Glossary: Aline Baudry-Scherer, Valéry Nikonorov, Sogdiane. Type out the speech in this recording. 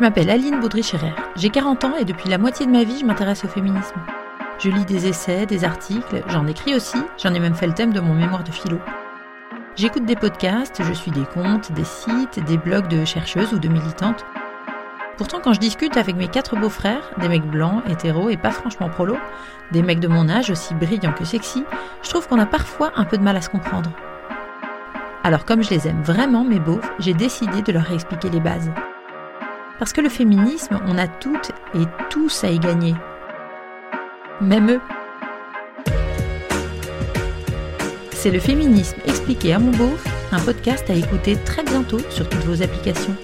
Je m'appelle Aline Baudry-Scherer, j'ai 40 ans et depuis la moitié de ma vie, je m'intéresse au féminisme. Je lis des essais, des articles, j'en écris aussi, j'en ai même fait le thème de mon mémoire de philo. J'écoute des podcasts, je suis des comptes, des sites, des blogs de chercheuses ou de militantes. Pourtant, quand je discute avec mes 4 beaux-frères, des mecs blancs, hétéros et pas franchement prolos, des mecs de mon âge aussi brillants que sexy, je trouve qu'on a parfois un peu de mal à se comprendre. Alors comme je les aime vraiment mes beaufs, j'ai décidé de leur expliquer les bases. Parce que le féminisme, on a toutes et tous à y gagner. Même eux. C'est le féminisme expliqué à mon beauf, un podcast à écouter très bientôt sur toutes vos applications.